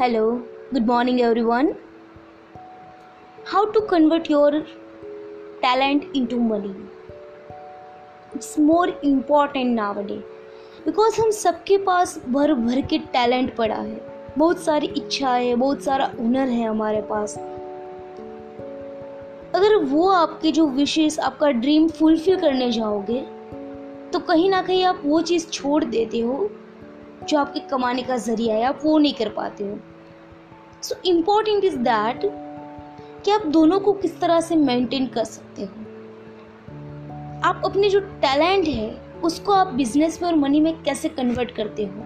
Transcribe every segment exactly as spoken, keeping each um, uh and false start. Hello, good morning everyone. How to convert your talent into money? It's more important nowadays because हम सबके पास भर भर के talent पड़ा है, बहुत सारी इच्छा है, बहुत सारा हुनर है हमारे पास। अगर वो आपके जो विशेष, आपका ड्रीम फुलफिल करने जाओगे तो कहीं ना कहीं आप वो चीज़ छोड़ देते हो जो आपके कमाने का जरिया है, आप वो नहीं कर पाते हो। सो इम्पॉर्टेंट इज दैट कि आप दोनों को किस तरह से मेंटेन कर सकते हो। आप अपने जो टैलेंट है उसको आप बिजनेस में और मनी में कैसे कन्वर्ट करते हो।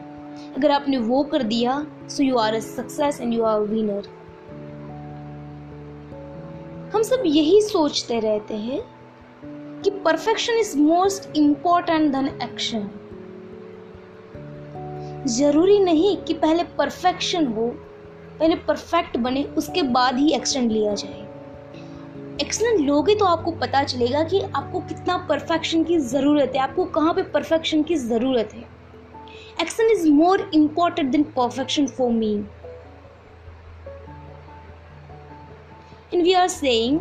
अगर आपने वो कर दिया so you are a success and you are a winner. हम सब यही सोचते रहते हैं कि perfection is most important than action. जरूरी नहीं कि पहले परफेक्शन हो, पहले परफेक्ट बने उसके बाद ही एक्शन लिया जाए। एक्शन लोगे तो आपको पता चलेगा कि आपको कितना परफेक्शन की ज़रूरत है, आपको कहाँ पे परफेक्शन की ज़रूरत है। Action is more important than perfection for me. And we are saying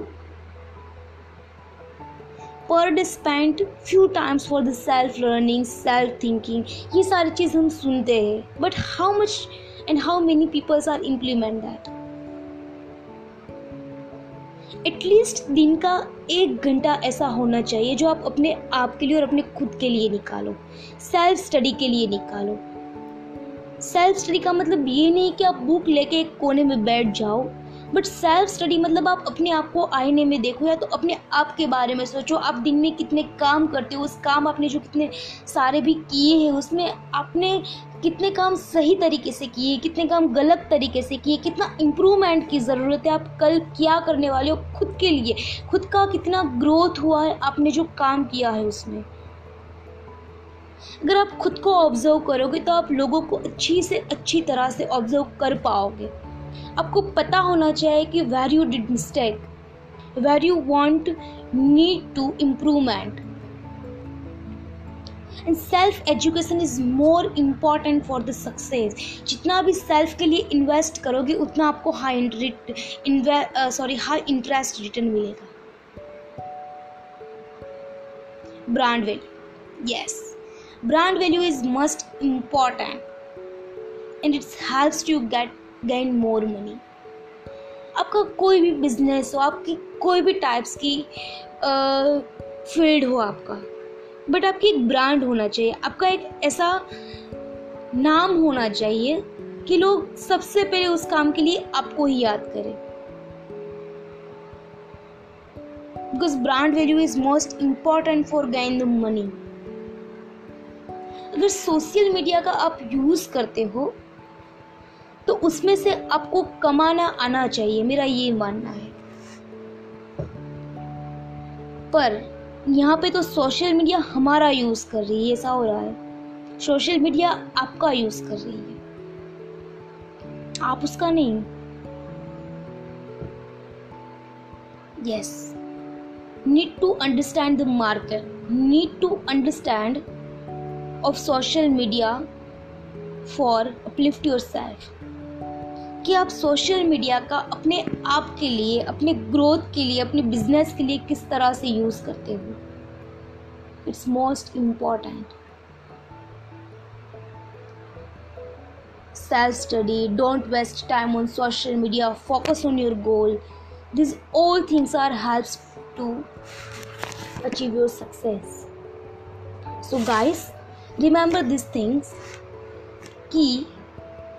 per day spent few times for the self learning, self thinking, ये सारी चीज़ हम सुनते हैं, but how much and how many peoples are implement that. At least दिन का एक घंटा ऐसा होना चाहिए जो आप अपने आप के लिए और अपने खुद के लिए निकालो, सेल्फ स्टडी के लिए निकालो। सेल्फ स्टडी का मतलब ये नहीं कि आप बुक लेके एक कोने में बैठ जाओ, बट सेल्फ स्टडी मतलब आप अपने आप को आईने में देखो या तो अपने आप के बारे में सोचो। आप दिन में कितने काम करते हो, उस काम आपने जो कितने सारे भी किए हैं उसमें आपने कितने काम सही तरीके से किए, कितने काम गलत तरीके से किए, कितना इम्प्रूवमेंट की ज़रूरत है, आप कल क्या करने वाले हो खुद के लिए, खुद का कितना ग्रोथ हुआ है आपने जो काम किया है उसमें। अगर आप खुद को ऑब्जर्व करोगे तो आप लोगों को अच्छी से अच्छी तरह से ऑब्जर्व कर पाओगे। आपको पता होना चाहिए कि where you did mistake, where you want need to improvement, and self education is more important for the success। जितना भी सेल्फ के लिए इन्वेस्ट करोगे उतना आपको high sorry high interest return मिलेगा। Brand value, yes, brand value is must important and it's helps you get Gain more money। आपका कोई भी बिजनेस हो, आपकी कोई भी टाइप्स की फील्ड हो आपका, बट आपकी एक ब्रांड होना चाहिए, आपका एक ऐसा नाम होना चाहिए कि लोग सबसे पहले उस काम के लिए आपको ही याद करें। Because brand value is most important for gain the money. अगर सोशल मीडिया का आप यूज करते हो तो उसमें से आपको कमाना आना चाहिए, मेरा ये मानना है। पर यहाँ पे तो सोशल मीडिया हमारा यूज कर रही है, ऐसा हो रहा है। सोशल मीडिया आपका यूज कर रही है, आप उसका नहीं। Yes, need to understand the market, need to understand of social media for uplift yourself. कि आप सोशल मीडिया का अपने आप के लिए, अपने ग्रोथ के लिए, अपने बिजनेस के लिए किस तरह से यूज़ करते हो, it's most important. Self study, don't waste time on social media, focus on your goal, this all things are helps to achieve your success. So guys, remember this things कि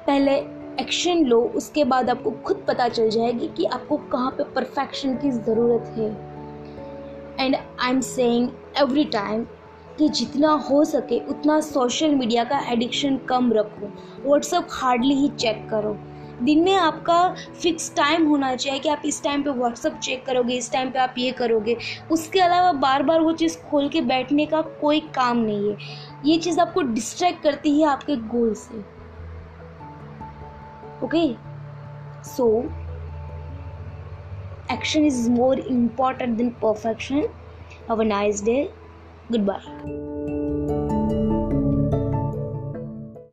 पहले action लो, उसके बाद आपको खुद पता चल जाएगी कि आपको कहाँ पे परफेक्शन की ज़रूरत है। And I am saying every time कि जितना हो सके उतना सोशल मीडिया का एडिक्शन कम रखो, व्हाट्सएप हार्डली ही चेक करो। दिन में आपका फिक्स टाइम होना चाहिए कि आप इस टाइम पे व्हाट्सएप चेक करोगे, इस टाइम पे आप ये करोगे। उसके अलावा बार बार वो चीज़ खोल के बैठने का कोई काम नहीं है, ये चीज़ आपको डिस्ट्रैक्ट करती है आपके गोल से। Okay, so action is more important than perfection. Have a nice day, good bye.